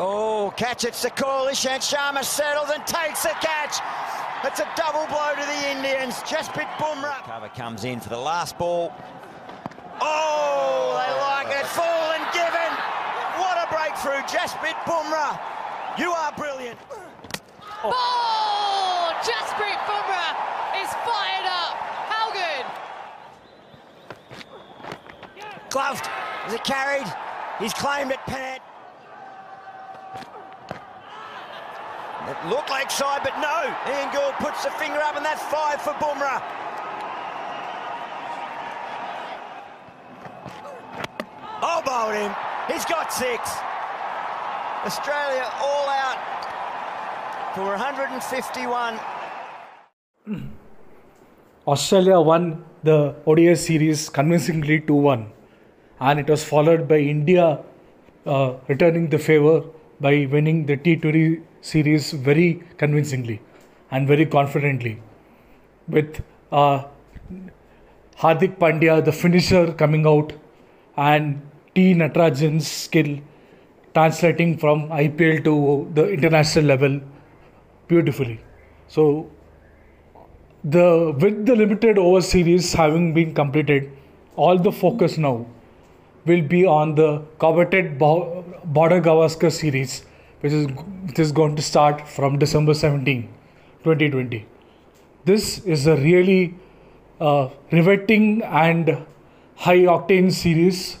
Oh, catch it's to Kohli. Ishant Sharma settles and takes the catch. It's a double blow to the Indians. Jasprit Bumrah. Cover comes in for the last ball. Oh, they like it. Full and given. What a breakthrough, Jasprit Bumrah. You are brilliant. Oh. Ball! Jasprit Bumrah is fired up. How good? Gloved. Is it carried? He's claimed it, Pat. It looked like side, but no. Ian Gould puts the finger up, and that's 5 for Bumrah. Oh, bowled him. He's got 6. Australia all out for 151. Australia won the ODI series convincingly 2-1, and it was followed by India returning the favour by winning the T20 series very convincingly and very confidently, with Hardik Pandya, the finisher, coming out, and T. Natarajan's skill translating from IPL to the international level beautifully. So, with the limited over series having been completed, all the focus now will be on the coveted Border Gavaskar series, which is going to start from December 17, 2020. This is a really riveting and high-octane series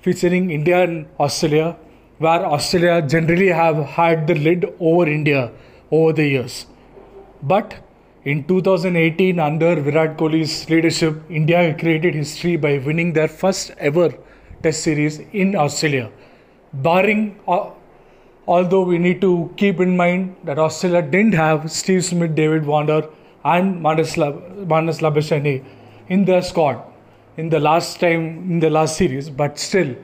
featuring India and Australia, where Australia generally have had the lid over India over the years. But in 2018, under Virat Kohli's leadership, India created history by winning their first ever Test series in Australia, although we need to keep in mind that Australia didn't have Steve Smith, David Warner and Marcus North in their squad in the last series, but still it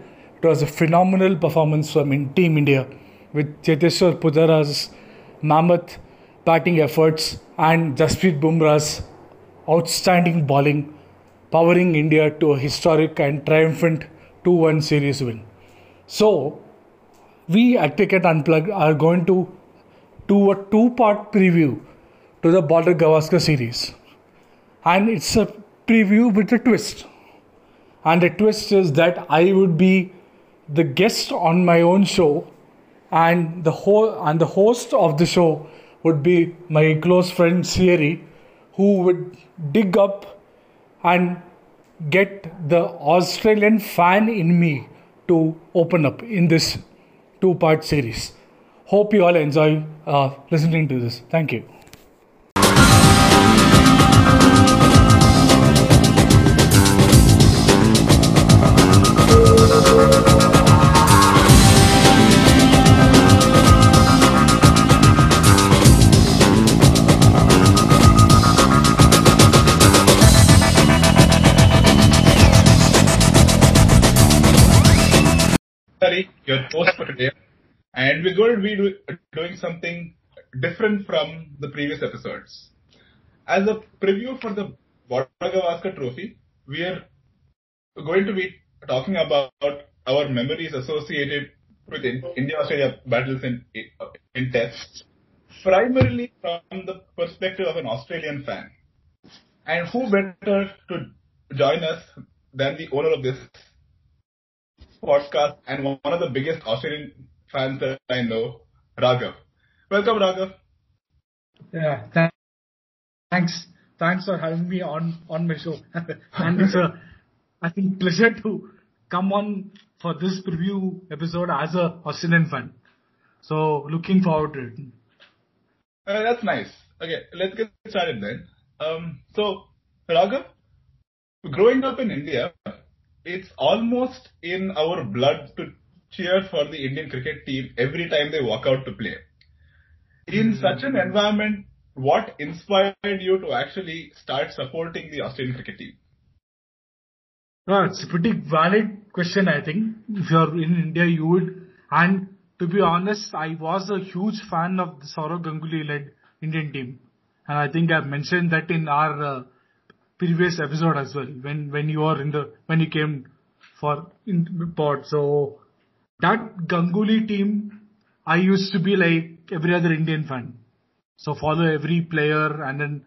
was a phenomenal performance from Team India, with Cheteshwar Pujara's mammoth batting efforts and Jasprit Bumrah's outstanding bowling powering India to a historic and triumphant 2-1 series win. So, we at Cricket Unplugged are going to do a 2-part preview to the Border Gavaskar series. And it's a preview with a twist. And the twist is that I would be the guest on my own show, and the host of the show would be my close friend Sri Hari, who would dig up and get the Australian fan in me to open up in this 2-part series. Hope you all enjoy listening to this. Thank you. Your host for today, and we're going to be doing something different from the previous episodes. As a preview for the Border Gavaskar Trophy, we are going to be talking about our memories associated with India-Australia battles in tests, primarily from the perspective of an Australian fan. And who better to join us than the owner of this podcast and one of the biggest Australian fans that I know, Raghav. Welcome, Raghav. Yeah, thanks for having me on my show. And it's I think, pleasure to come on for this preview episode as a Australian fan. So, looking forward to it. That's nice. Okay, let's get started then. So, Raghav, growing up in India, it's almost in our blood to cheer for the Indian cricket team every time they walk out to play. In such an environment, what inspired you to actually start supporting the Australian cricket team? Well, it's a pretty valid question, I think. If you're in India, you would. And to be honest, I was a huge fan of the Sourav Ganguly-led Indian team. And I think I've mentioned that in our previous episode as well, when you came for in the pod. So that Ganguly team I used to be like every other Indian fan. So follow every player and then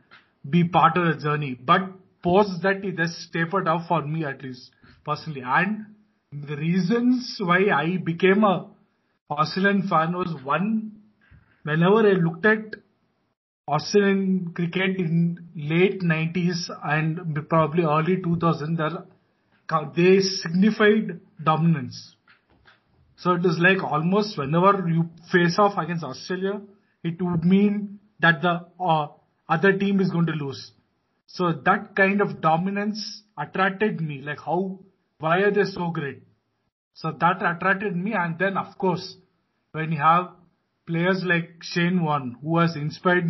be part of the journey. But post that, it has tapered off for me, at least personally. And the reasons why I became a Australian fan was one, whenever I looked at Australian cricket in late 90s and probably early 2000, they signified dominance. So it is like almost whenever you face off against Australia, it would mean that the other team is going to lose. So that kind of dominance attracted me. Like why are they so great? So that attracted me. And then of course, when you have players like Shane Warne, who has inspired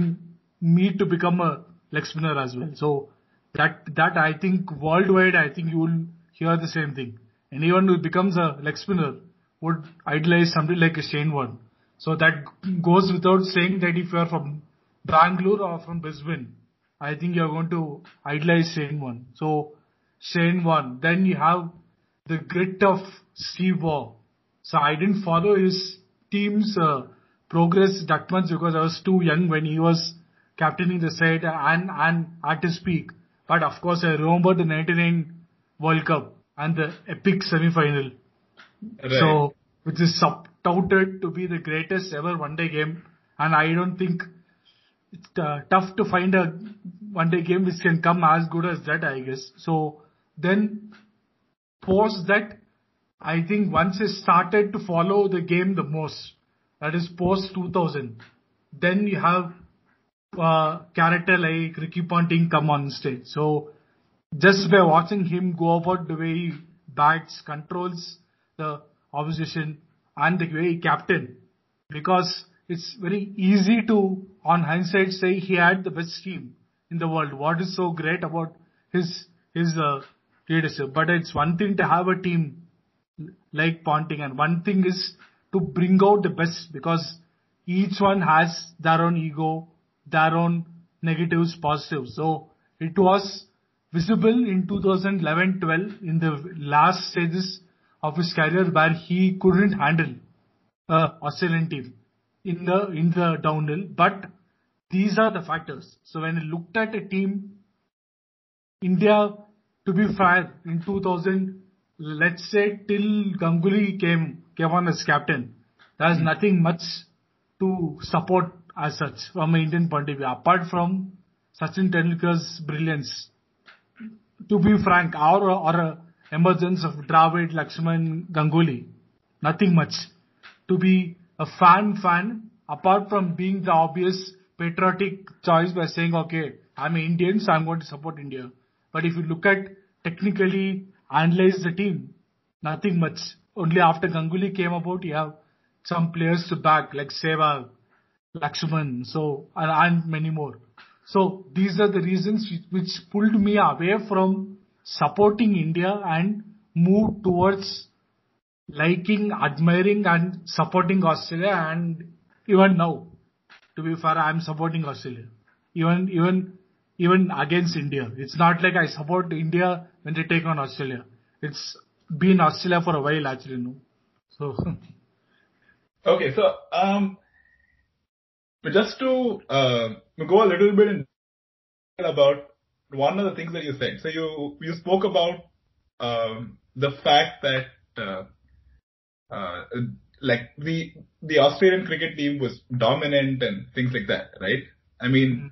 me to become a leg spinner as well. So that I think worldwide, I think you will hear the same thing. Anyone who becomes a leg spinner would idolize somebody like a Shane Warne. So that goes without saying that if you are from Bangalore or from Brisbane, I think you are going to idolize Shane Warne. So Shane Warne. Then you have the grit of Steve Waugh. So I didn't follow his team's progress that much because I was too young when he was captaining the side and at his peak. But of course, I remember the 99 World Cup and the epic semi-final. Right. So, which is touted to be the greatest ever one-day game, and I don't think it's tough to find a one-day game which can come as good as that, I guess. So then, post that, I think once I started to follow the game the most, that is post 2000, then you have character like Ricky Ponting come on stage. So just by watching him go about the way he bats, controls the opposition and the way he captain, because it's very easy to, on hindsight, say he had the best team in the world. What is so great about his leadership? But it's one thing to have a team like Ponting, and one thing is to bring out the best, because each one has their own ego, their own negatives, positives. So it was visible in 2011-12 in the last stages of his career where he couldn't handle Australian team in the downhill. But these are the factors. So when I looked at a team, India, to be fair, in 2000, let's say till Ganguly came on as captain, there's nothing much to support as such from an Indian point of view, apart from Sachin Tendulkar's brilliance. To be frank, our emergence of Dravid, Lakshman, Ganguly, nothing much to be a fan, apart from being the obvious patriotic choice by saying, okay, I'm Indian, so I'm going to support India. But if you look at technically analyze the team, nothing much. Only after Ganguly came about, you have some players to back, like Sehwag, Lakshman, so and many more. So these are the reasons which pulled me away from supporting India and moved towards liking, admiring and supporting Australia. And even now, to be fair, I am supporting Australia, even against India. It's not like I support India when they take on Australia. It's been Australia for a while actually, no? So okay, so just to go a little bit in about one of the things that you said. So you spoke about the fact that like the Australian cricket team was dominant and things like that, right? I mean,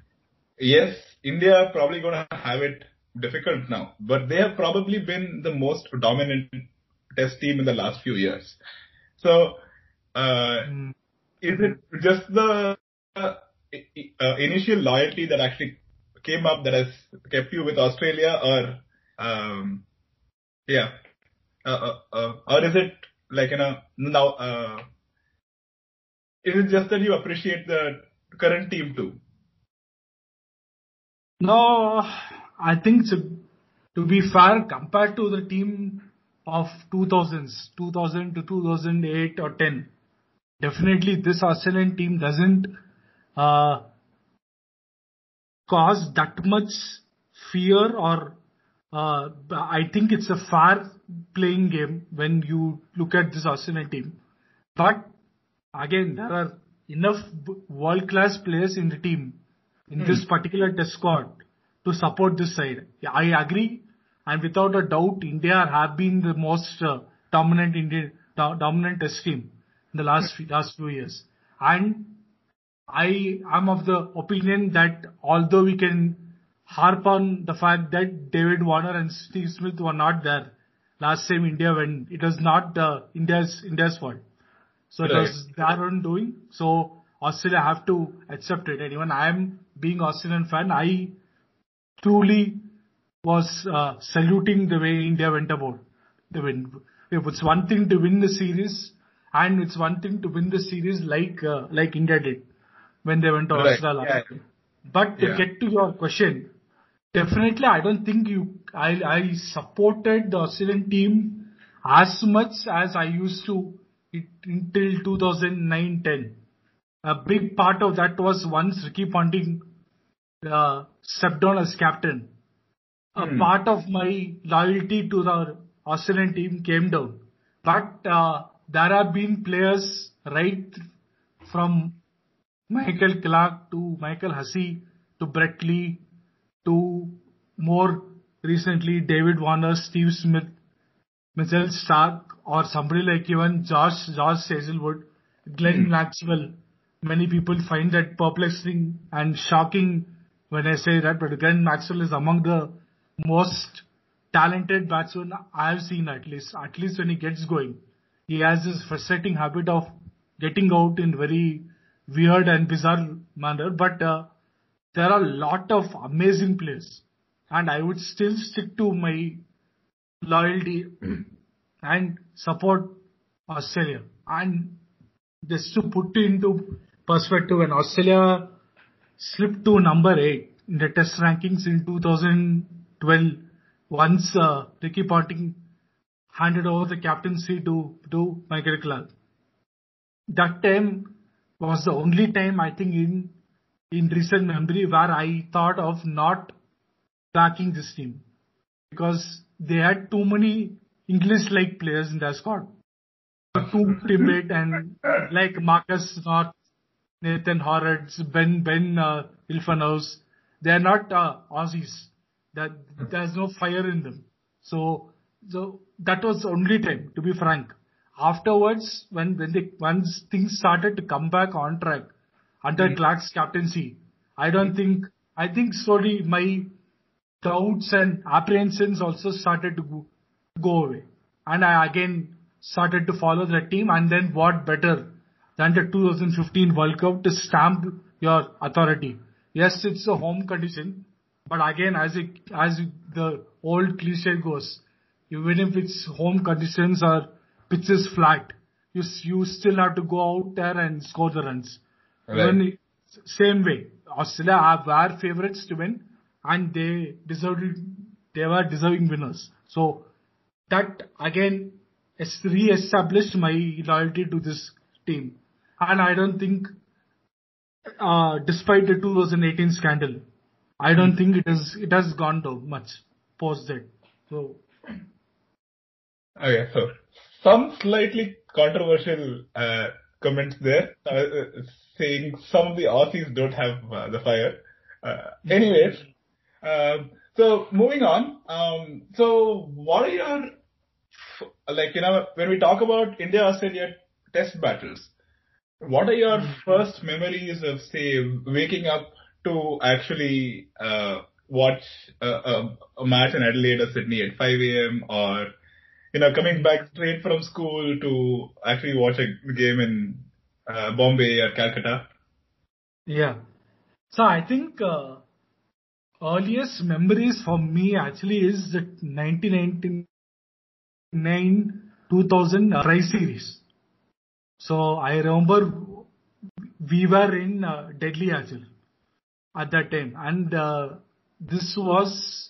yes, India probably going to have it difficult now, but they have probably been the most dominant test team in the last few years. So is it just the initial loyalty that actually came up that has kept you with Australia, or is it like is it just that you appreciate the current team too? No, I think to be fair, compared to the team of 2000 to 2008 or 10, definitely this Australian team doesn't cause that much fear, or I think it's a fair playing game when you look at this Australian team. But Again, there are enough world-class players in the team, in this particular test squad, to support this side. Yeah, I agree, and without a doubt, India have been the most dominant test team in the last few years. And I am of the opinion that although we can harp on the fact that David Warner and Steve Smith were not there last time India went, it was not India's fault. So it was their own doing. So Australia have to accept it. And even I am being Australian fan, I truly was saluting the way India went about the win. It's one thing to win the series, and it's one thing to win the series like India did when they went to Australia last time. But to get to your question, definitely I don't think I supported the Australian team as much as I used to until 2009-10. A big part of that was once Ricky Ponting stepped down as captain. A part of my loyalty to the Australian team came down. But there have been players right from Michael Clarke to Michael Hussey to Brett Lee to more recently David Warner, Steve Smith, Mitchell Starc, or somebody like even Josh Hazelwood, Glenn Maxwell. Many people find that perplexing and shocking when I say that, but Glenn Maxwell is among the most talented batsman I have seen, at least when he gets going. He has this frustrating habit of getting out in very weird and bizarre manner, but there are a lot of amazing players, and I would still stick to my loyalty and support Australia. And just to put it into perspective, when Australia slipped to number 8 in the test rankings in 2012, once Ricky Ponting handed over the captaincy to Michael Clarke. That time was the only time, I think, in recent memory where I thought of not backing this team, because they had too many English-like players in their squad. Too timid, and like Marcus North, Nathan Hilfenhaus, Ben Hilfenhaus, they are not Aussies. That there's no fire in them. So that was the only time, to be frank. Afterwards, once things started to come back on track under Clarke's captaincy, I think slowly my doubts and apprehensions also started to go away, and I again started to follow the team. And then what better than the 2015 World Cup to stamp your authority? Yes, it's a home condition, but again, as the old cliche goes, even if it's home conditions or pitches flat, you still have to go out there and score the runs. Right. Same way, Australia were favourites to win, and they were deserving winners. So that again re-established my loyalty to this team. And I don't think, despite the 2018 scandal, I don't think it has gone down much post that. So, okay, so some slightly controversial comments there, saying some of the Aussies don't have the fire. Anyways, so moving on. So what are your, when we talk about India-Australia test battles, what are your first memories of, say, waking up to actually watch a match in Adelaide or Sydney at 5 a.m. or, coming back straight from school to actually watch a game in Bombay or Calcutta? Yeah. So I think earliest memories for me actually is the 1999-2000 prize series. So I remember we were in Delhi actually at that time, and this was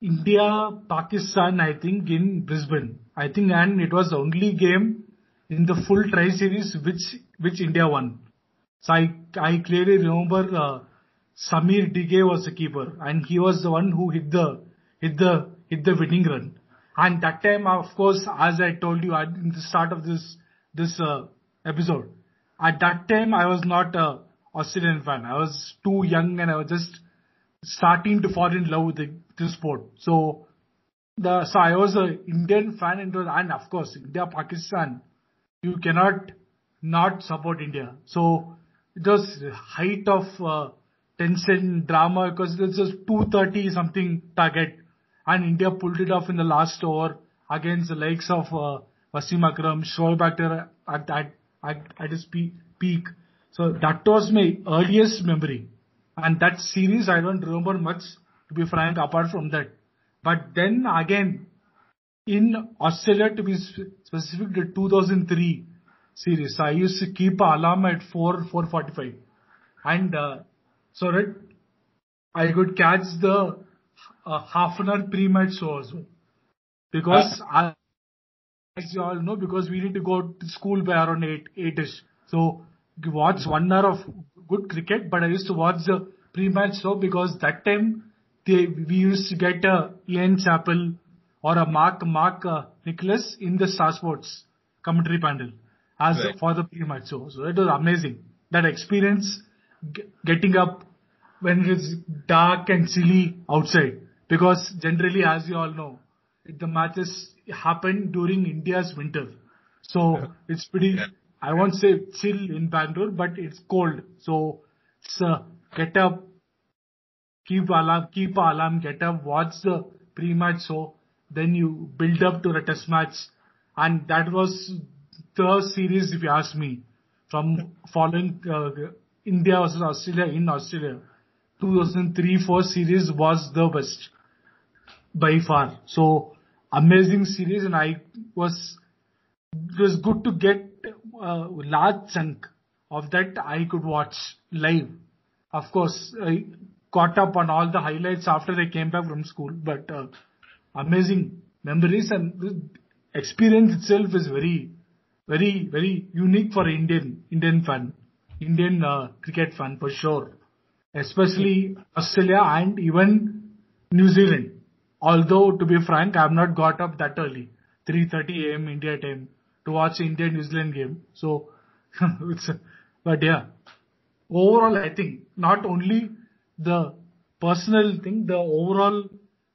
India-Pakistan, I think, in Brisbane. I think, and it was the only game in the full tri series which India won. So I clearly remember Samir Digay was the keeper, and he was the one who hit the winning run. And that time, of course, as I told you at the start of this episode, At that time, I was not an Australian fan. I was too young and I was just starting to fall in love with the sport. So I was an Indian fan, and of course, India, Pakistan, you cannot not support India. So it was height of tension, drama, because it was just 230 something target, and India pulled it off in the last over against the likes of Wasim Akram, Shoaib Akhtar at his peak. So that was my earliest memory. And that series, I don't remember much, to be frank, apart from that. But then again, in Australia, to be specific, the 2003 series, I used to keep an alarm at 4:45. And so that I could catch the half an hour pre-match show as well. Because, as you all know, because we need to go to school by around 8-ish. So you watch 1 hour of good cricket, but I used to watch the pre-match show because that time we used to get a Ian Chappell or a Mark Nicholas in the Star Sports commentary panel for the pre-match show. So it was amazing. That experience getting up when it's dark and chilly outside, because generally, as you all know, the matches happen during India's winter. So it's pretty, I won't say chill in Bangalore, but it's cold. So it's get up, keep alarm, get up, watch the pre-match show, then you build up to the test match. And that was the series, if you ask me, from following India versus Australia in Australia. 2003-04 series was the best by far. So amazing series, and it was good to get a large chunk of that I could watch live. Of course, I caught up on all the highlights after I came back from school, but amazing memories, and the experience itself is very, very, very unique for Indian cricket fan for sure. Especially Australia and even New Zealand. Although, to be frank, I have not got up that early, 3:30 a.m. India time, to watch India-New Zealand game. So, but yeah, overall, I think not only the personal thing, the overall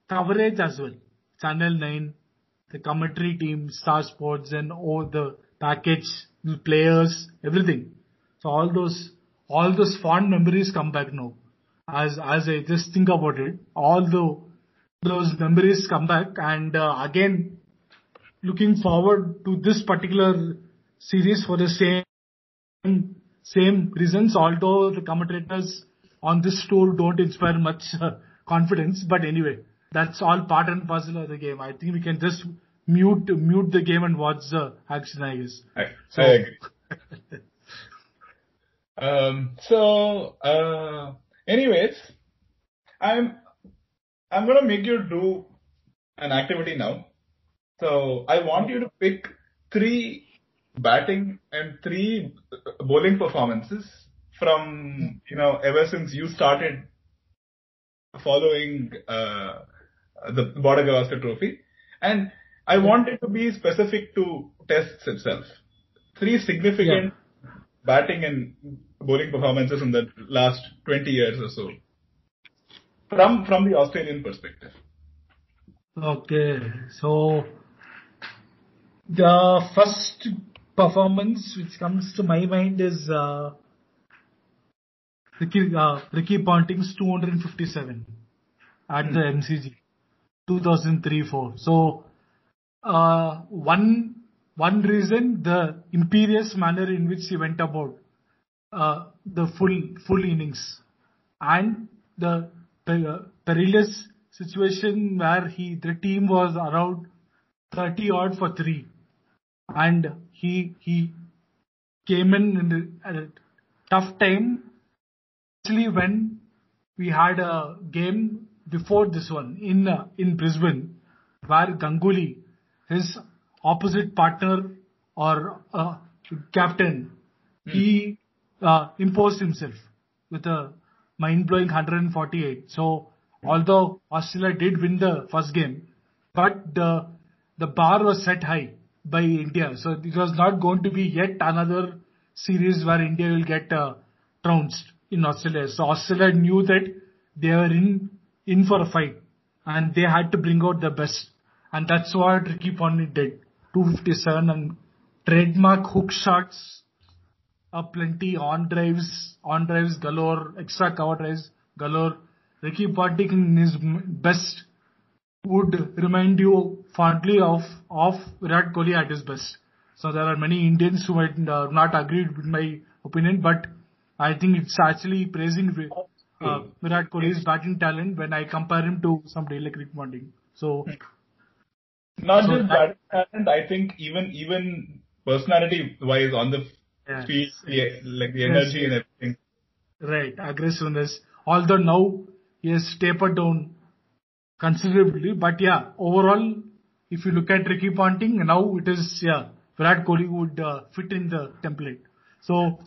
coverage as well. Channel 9, the commentary team, Star Sports, and all the package, the players, everything. So all those fond memories come back now. As I just think about it, those memories come back, and again, looking forward to this particular series for the same reasons, although the commentators on this tour don't inspire much confidence. But anyway, that's all part and parcel of the game. I think we can just mute the game and watch the action, I guess. I agree. Anyways, I'm going to make you do an activity now. So I want you to pick 3 batting and 3 bowling performances from, ever since you started following the Border Gavaskar Trophy. And I want it to be specific to tests itself. 3 significant batting and bowling performances in the last 20 years or so. From the Australian perspective. Okay, so the first performance which comes to my mind is Ricky Ponting's 257 at the MCG, 2003-04. So one reason, the imperious manner in which he went about the full innings, and the perilous situation where the team was around 30 odd for 3, and he came in at a tough time, especially when we had a game before this one in Brisbane, where Ganguly, his opposite partner or captain, he imposed himself with a mind-blowing 148. So although Australia did win the first game, but the bar was set high by India. So it was not going to be yet another series where India will get trounced in Australia. So Australia knew that they were in for a fight and they had to bring out the best. And that's what Ricky Ponting did. 257 and trademark hook shots are plenty, on drives galore, extra cover drives galore. Ricky Ponting in his best would remind you fondly of Virat Kohli at his best. So there are many Indians who might not agree with my opinion, but I think it's actually praising Virat Kohli's batting talent when I compare him to somebody like Ricky Ponting. So just batting talent, I think even personality-wise on the field, like the energy and everything. Right, aggressiveness. Although now he has tapered down considerably, but overall, if you look at Ricky Ponting, now it is, Virat Kohli would fit in the template. So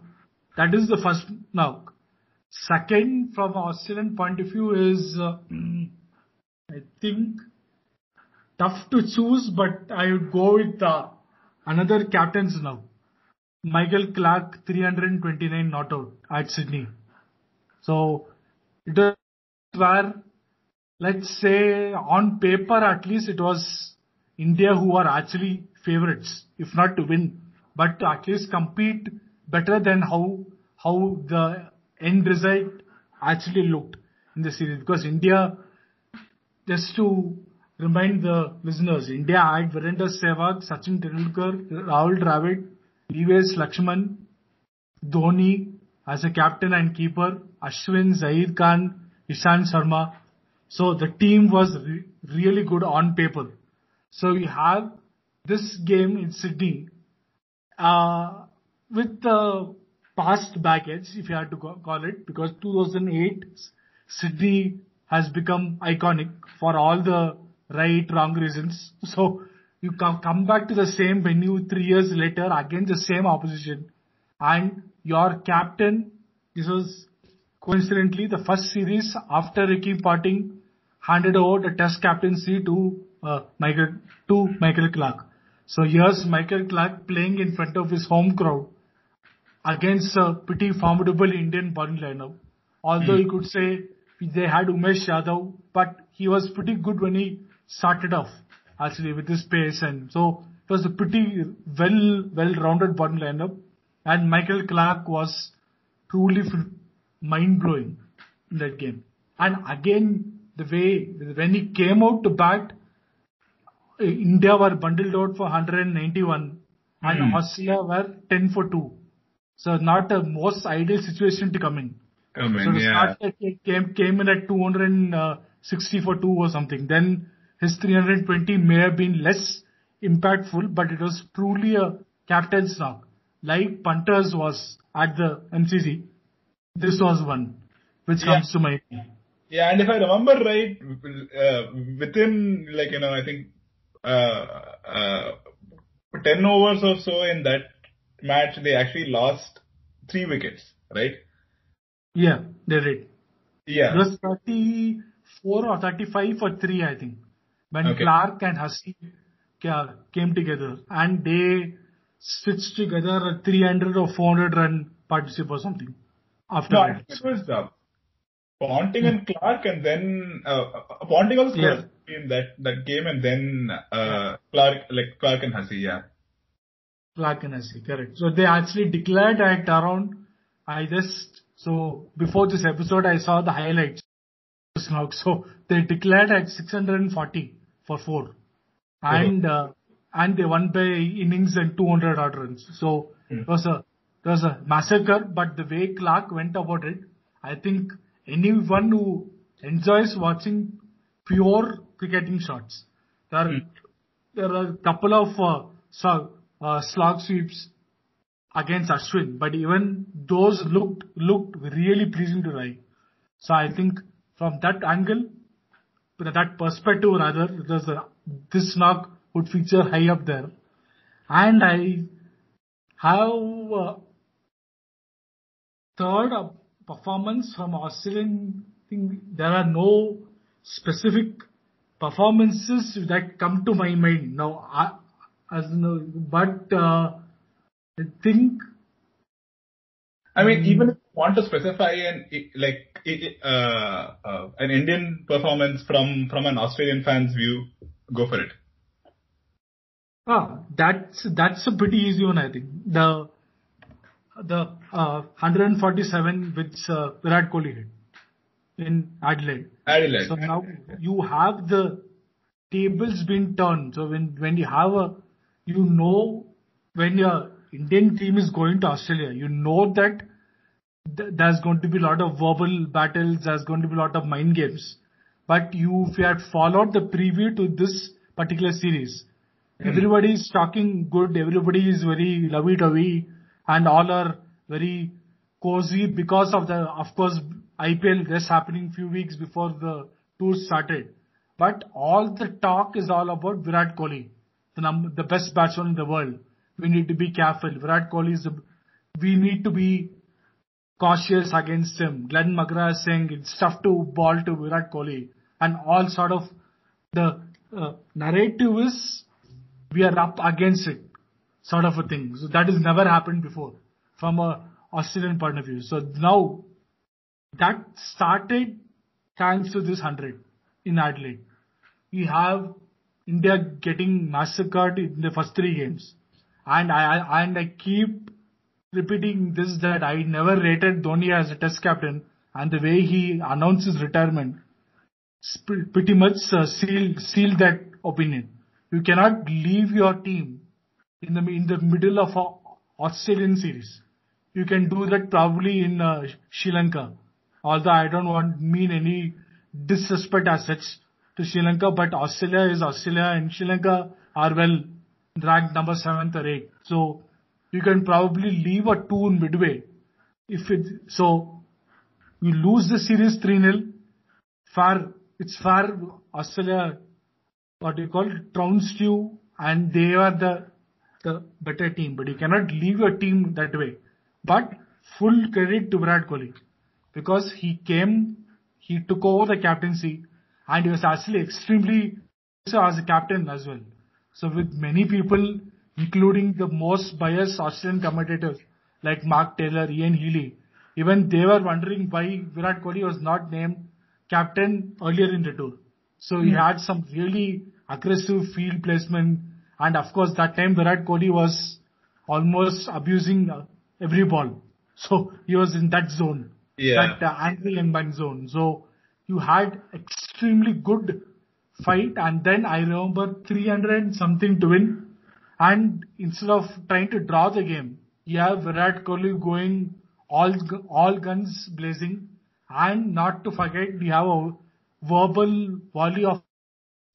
that is the first knock. Second, from an Australian point of view, is I think tough to choose, but I would go with another captain's now. Michael Clarke, 329 not out at Sydney. So it was where, let's say, on paper at least, it was India who are actually favourites, if not to win, but to at least compete better than how the end result actually looked in the series. Because India, just to remind the listeners, India had Virendra Sehwag, Sachin Tendulkar, Rahul Dravid, Devesh Lakshman, Dhoni as a captain and keeper, Ashwin, Zaheer Khan, Ishant Sharma. So the team was really good on paper. So we have this game in Sydney with the past baggage, if you had to call it, because 2008 Sydney has become iconic for all the right, wrong reasons. So you come back to the same venue 3 years later, again the same opposition, and your captain, this was coincidentally the first series after Ricky Ponting handed over the test captaincy to Michael Clarke. So here's Michael Clarke playing in front of his home crowd against a pretty formidable Indian bowling lineup. Although you could say they had Umesh Yadav, but he was pretty good when he started off actually with his pace, and so it was a pretty well-rounded bowling lineup. And Michael Clarke was truly mind-blowing in that game. And again, the way when he came out to bat, India were bundled out for 191 and Australia were 10 for 2. So not the most ideal situation to come in. So the start came in at 260 for 2 or something. Then his 320 may have been less impactful, but it was truly a captain's knock. Like punters was at the MCC, this was one which comes to my mind. Yeah, and if I remember right, within I think 10 overs or so in that match, they actually lost 3 wickets, right? Yeah, they did. Yeah. It was 34 or 35 for 3, I think, when Clarke and Hussey came together and they switched together a 300 or 400 run partnership or something. After that, it was Ponting and Clarke, and then Ponting also in that game, and then Clarke and Hussey, Clarke and Hussey, correct. So they actually declared at around, so before this episode I saw the highlights. So they declared at 640 for 4, and they won by innings and 200 odd runs. So it was a massacre, but the way Clarke went about it, I think anyone who enjoys watching pure cricketing shots, there are a couple of slog sweeps against Ashwin, but even those looked really pleasing to the eye. So I think from that angle, that perspective rather, this knock would feature high up there. And I have third performance from Australian thing. There are no specific performances that come to my mind now, but I think I mean, even if you want to specify an Indian performance from an Australian fan's view, go for it. That's a pretty easy one, I think. The 147 which Virat Kohli hit in Adelaide. So now you have the tables been turned. So when you have when your Indian team is going to Australia, you know that there's going to be a lot of verbal battles, there's going to be a lot of mind games. But if you had followed the preview to this particular series, everybody is talking good, everybody is very lovey-dovey, and all are very cozy because of of course, IPL that's happening few weeks before the tour started. But all the talk is all about Virat Kohli, the best batsman in the world. We need to be careful. Virat Kohli we need to be cautious against him. Glenn McGrath is saying it's tough to ball to Virat Kohli, and all sort of the narrative is we are up against it, sort of a thing. So that has never happened before from an Australian point of view. So now that started thanks to this 100 in Adelaide. We have India getting massacred in the first three games. And I keep repeating this, that I never rated Dhoni as a test captain, and the way he announced his retirement pretty much sealed that opinion. You cannot leave your team in the middle of an Australian series. You can do that probably in Sri Lanka. Although I don't mean any disrespect as such to Sri Lanka, but Australia is Australia and Sri Lanka are well ranked number 7th or 8th. So you can probably leave a tour midway. So you lose the series 3-0. It's far Australia, what you call, trounced you, and they are the better team. But you cannot leave your team that way. But full credit to Virat Kohli, because he took over the captaincy, and he was actually extremely as a captain as well. So with many people, including the most biased Australian commentators like Mark Taylor, Ian Healy, even they were wondering why Virat Kohli was not named captain earlier in the tour. So he had some really aggressive field placement, and of course that time Virat Kohli was almost abusing every ball. So he was in that zone, that ankle and band zone. So you had extremely good fight, and then I remember 300 something to win, and instead of trying to draw the game, you have Virat Kohli going all guns blazing, and not to forget you have a verbal volley of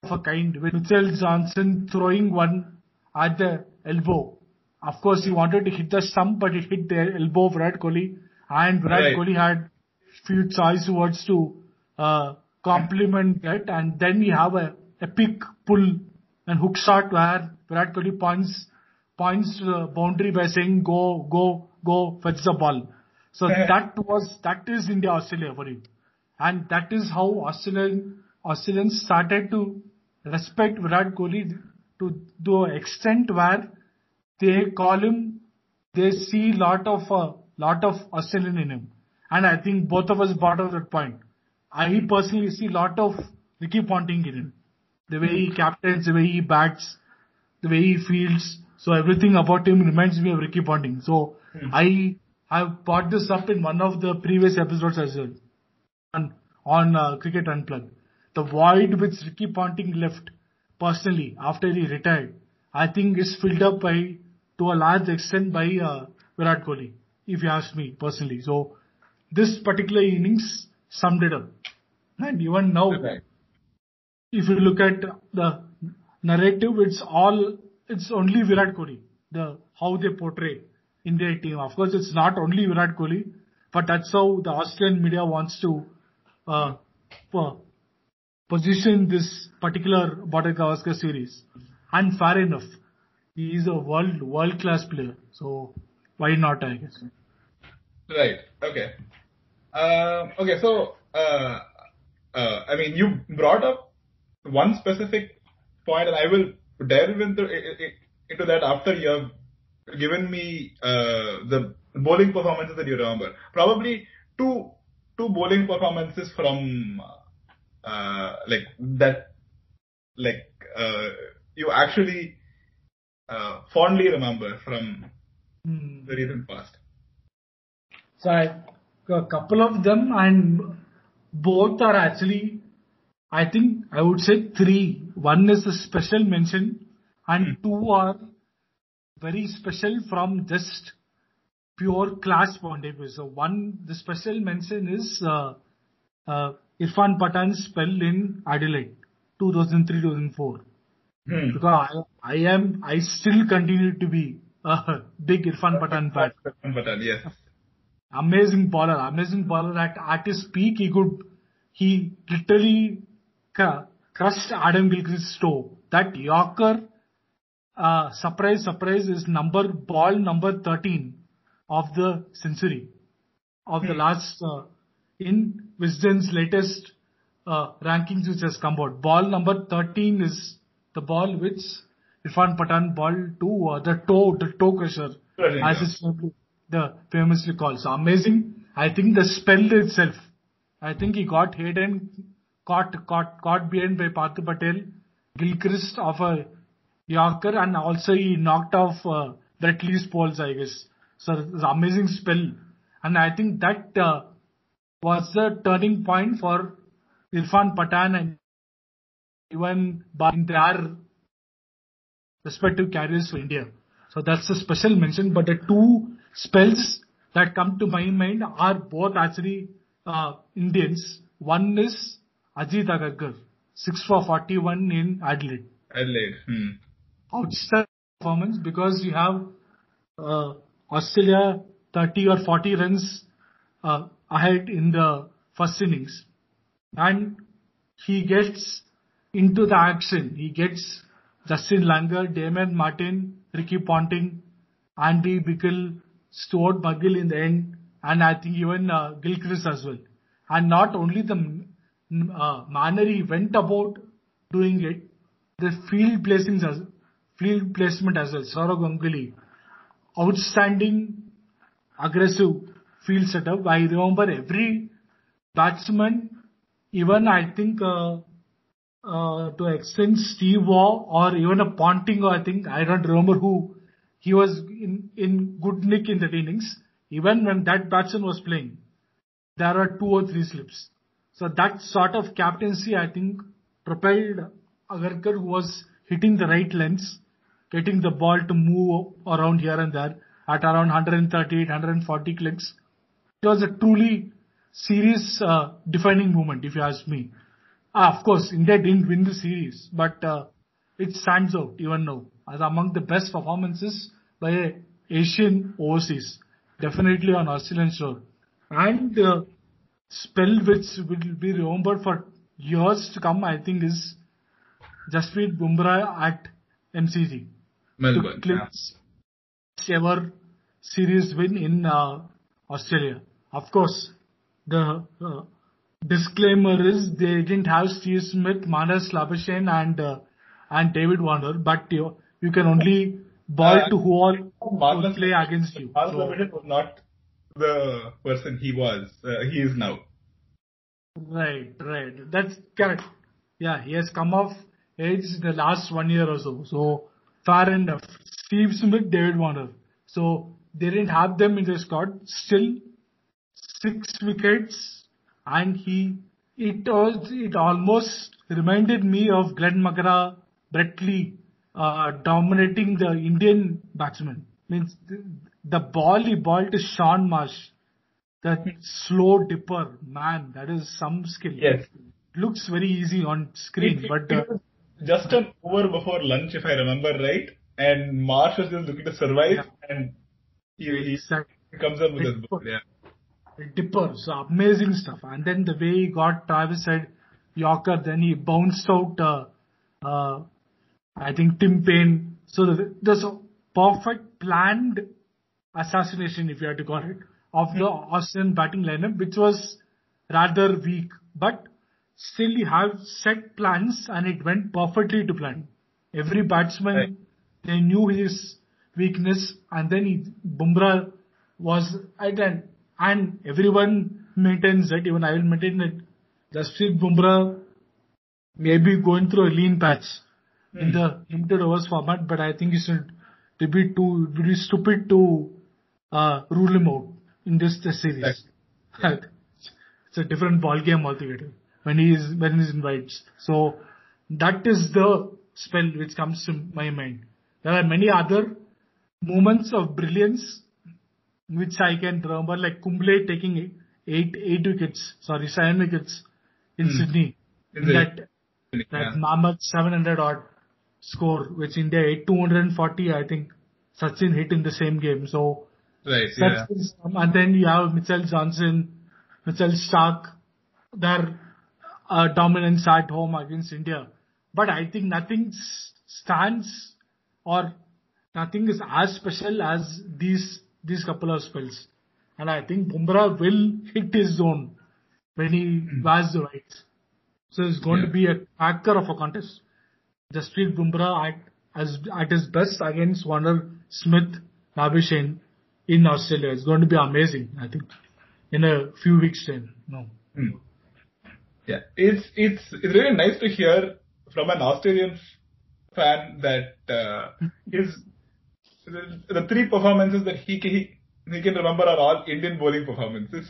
a kind with Mitchell Johnson throwing one at the elbow. Of course he wanted to hit the stump, but it hit the elbow of Virat Kohli, and Virat Kohli had few choice words to compliment it, and then we have a epic pull and hook shot where Virat Kohli points to the boundary by saying go fetch the ball. So that is India Australia for you, and that is how Australians started to respect Virat Kohli to the extent where they call him, they see lot of Australian in him, and I think both of us brought up that point. I personally see a lot of Ricky Ponting in him. The way he captains, the way he bats, the way he fields. So everything about him reminds me of Ricky Ponting. So I have brought this up in one of the previous episodes as well on Cricket Unplugged. The void which Ricky Ponting left personally after he retired, I think is filled up to a large extent by Virat Kohli, if you ask me personally. So this particular innings summed it up. And even now, if you look at the narrative, it's only Virat Kohli, how they portray in their team. Of course, it's not only Virat Kohli, but that's how the Australian media wants to position this particular Border Gavaskar series. And fair enough, he is a world-class player. So why not, I guess. Right. Okay. I mean, you brought up one specific point, and I will delve into that after you have given me the bowling performances that you remember. Probably two bowling performances from you actually fondly remember from the recent past. So a couple of them, and both are actually, I think I would say three. One is a special mention and two are very special from just pure class point of view. So one, the special mention is Irfan Pathan's spell in Adelaide, 2003-2004. Because I still continue to be a big Irfan Pathan fan. Irfan Pathan, yes. Amazing bowler. At his peak, he literally crushed Adam Gilchrist's toe. That Yorker, surprise, is ball number 13 of the century of the last in Wisden's latest rankings, which has come out. Ball number 13 is the ball which Irfan Pathan balled to the toe crusher, as it's famously called. So amazing. I think the spell itself. I think he got caught behind by Partha Patel, Gilchrist of a Yorker, and also he knocked off Brett Lee's poles, I guess. So it's an amazing spell. And I think that was the turning point for Irfan Pathan and even in their respective careers for India. So that's a special mention. But the two spells that come to my mind are both actually Indians. One is Ajit Agarkar, 6 for 41 in Adelaide. Outstanding performance, because you have Australia 30 or 40 runs ahead in the first innings. And he gets into the action. He gets Justin Langer, Damon Martin, Ricky Ponting, Andy Bickle, Stuart Bagil in the end, and I think even Gilchrist as well. And not only the manner he went about doing it, the field placement as well. Sourav Ganguly, outstanding, aggressive field setup. I remember every batsman, even I think to extend Steve Waugh or even a Ponting, or I think, I don't remember who, he was in good nick in the innings. Even when that batsman was playing, there were two or three slips. So that sort of captaincy, I think, propelled Agarkar, who was hitting the right lengths, getting the ball to move around here and there at around 138, 140 clicks. It was a truly series defining moment, if you ask me. Of course, India didn't win the series, but it stands out even now as among the best performances by Asian overseas, definitely on Australian shore. And the spell which will be remembered for years to come, I think, is Jasprit Bumrah at MCG. Melbourne, ever series win in Australia. Of course, the disclaimer is they didn't have Steve Smith, Manas Labuschagne and David Warner, but you can only ball to who all will play against you. Manas Labuschagne was not the person he is now. Right. That's correct. Yeah, he has come off age the last 1 year or so. So fair enough. Steve Smith, David Warner. So they didn't have them in the squad. Still 6 wickets. And it almost reminded me of Glenn McGrath, Brett Lee, dominating the Indian batsmen. Means the ball he balled to Sean Marsh, that slow dipper, man, that is some skill. Yes. It looks very easy on screen, but just an over before lunch, if I remember right, and Marsh was just looking to survive, and he comes up with his ball. Yeah. Dipper, so amazing stuff. And then the way he got Travis said Yorker, then he bounced out I think Tim Payne. So there's a perfect planned assassination, if you had to call it, of the Australian batting lineup, which was rather weak, but still he had set plans and it went perfectly to plan. Every batsman, they knew his weakness, and then Bumrah was at an, and everyone maintains it, even I will maintain it, Jasprit Bumrah may be going through a lean patch in the limited overs format, but I think it would be stupid to rule him out in this series. Yeah. It's a different ball game altogether when he invites. So that is the spell which comes to my mind. There are many other moments of brilliance which I can remember, like Kumble taking seven wickets in Sydney. That mammoth 700 odd score, which India hit 240, I think Sachin hit in the same game. So and then you have Mitchell Johnson, Mitchell Starc, their dominance at home against India. But I think nothing stands or nothing is as special as these couple of spells. And I think Bumrah will hit his zone when he has the right. So it's going to be a cracker of a contest. Jasprit Bumrah at his best against Warner, Smith, Ravishain in Australia. It's going to be amazing, I think, in a few weeks time. No. Mm. Yeah. It's really nice to hear from an Australian fan that the three performances that he can remember are all Indian bowling performances.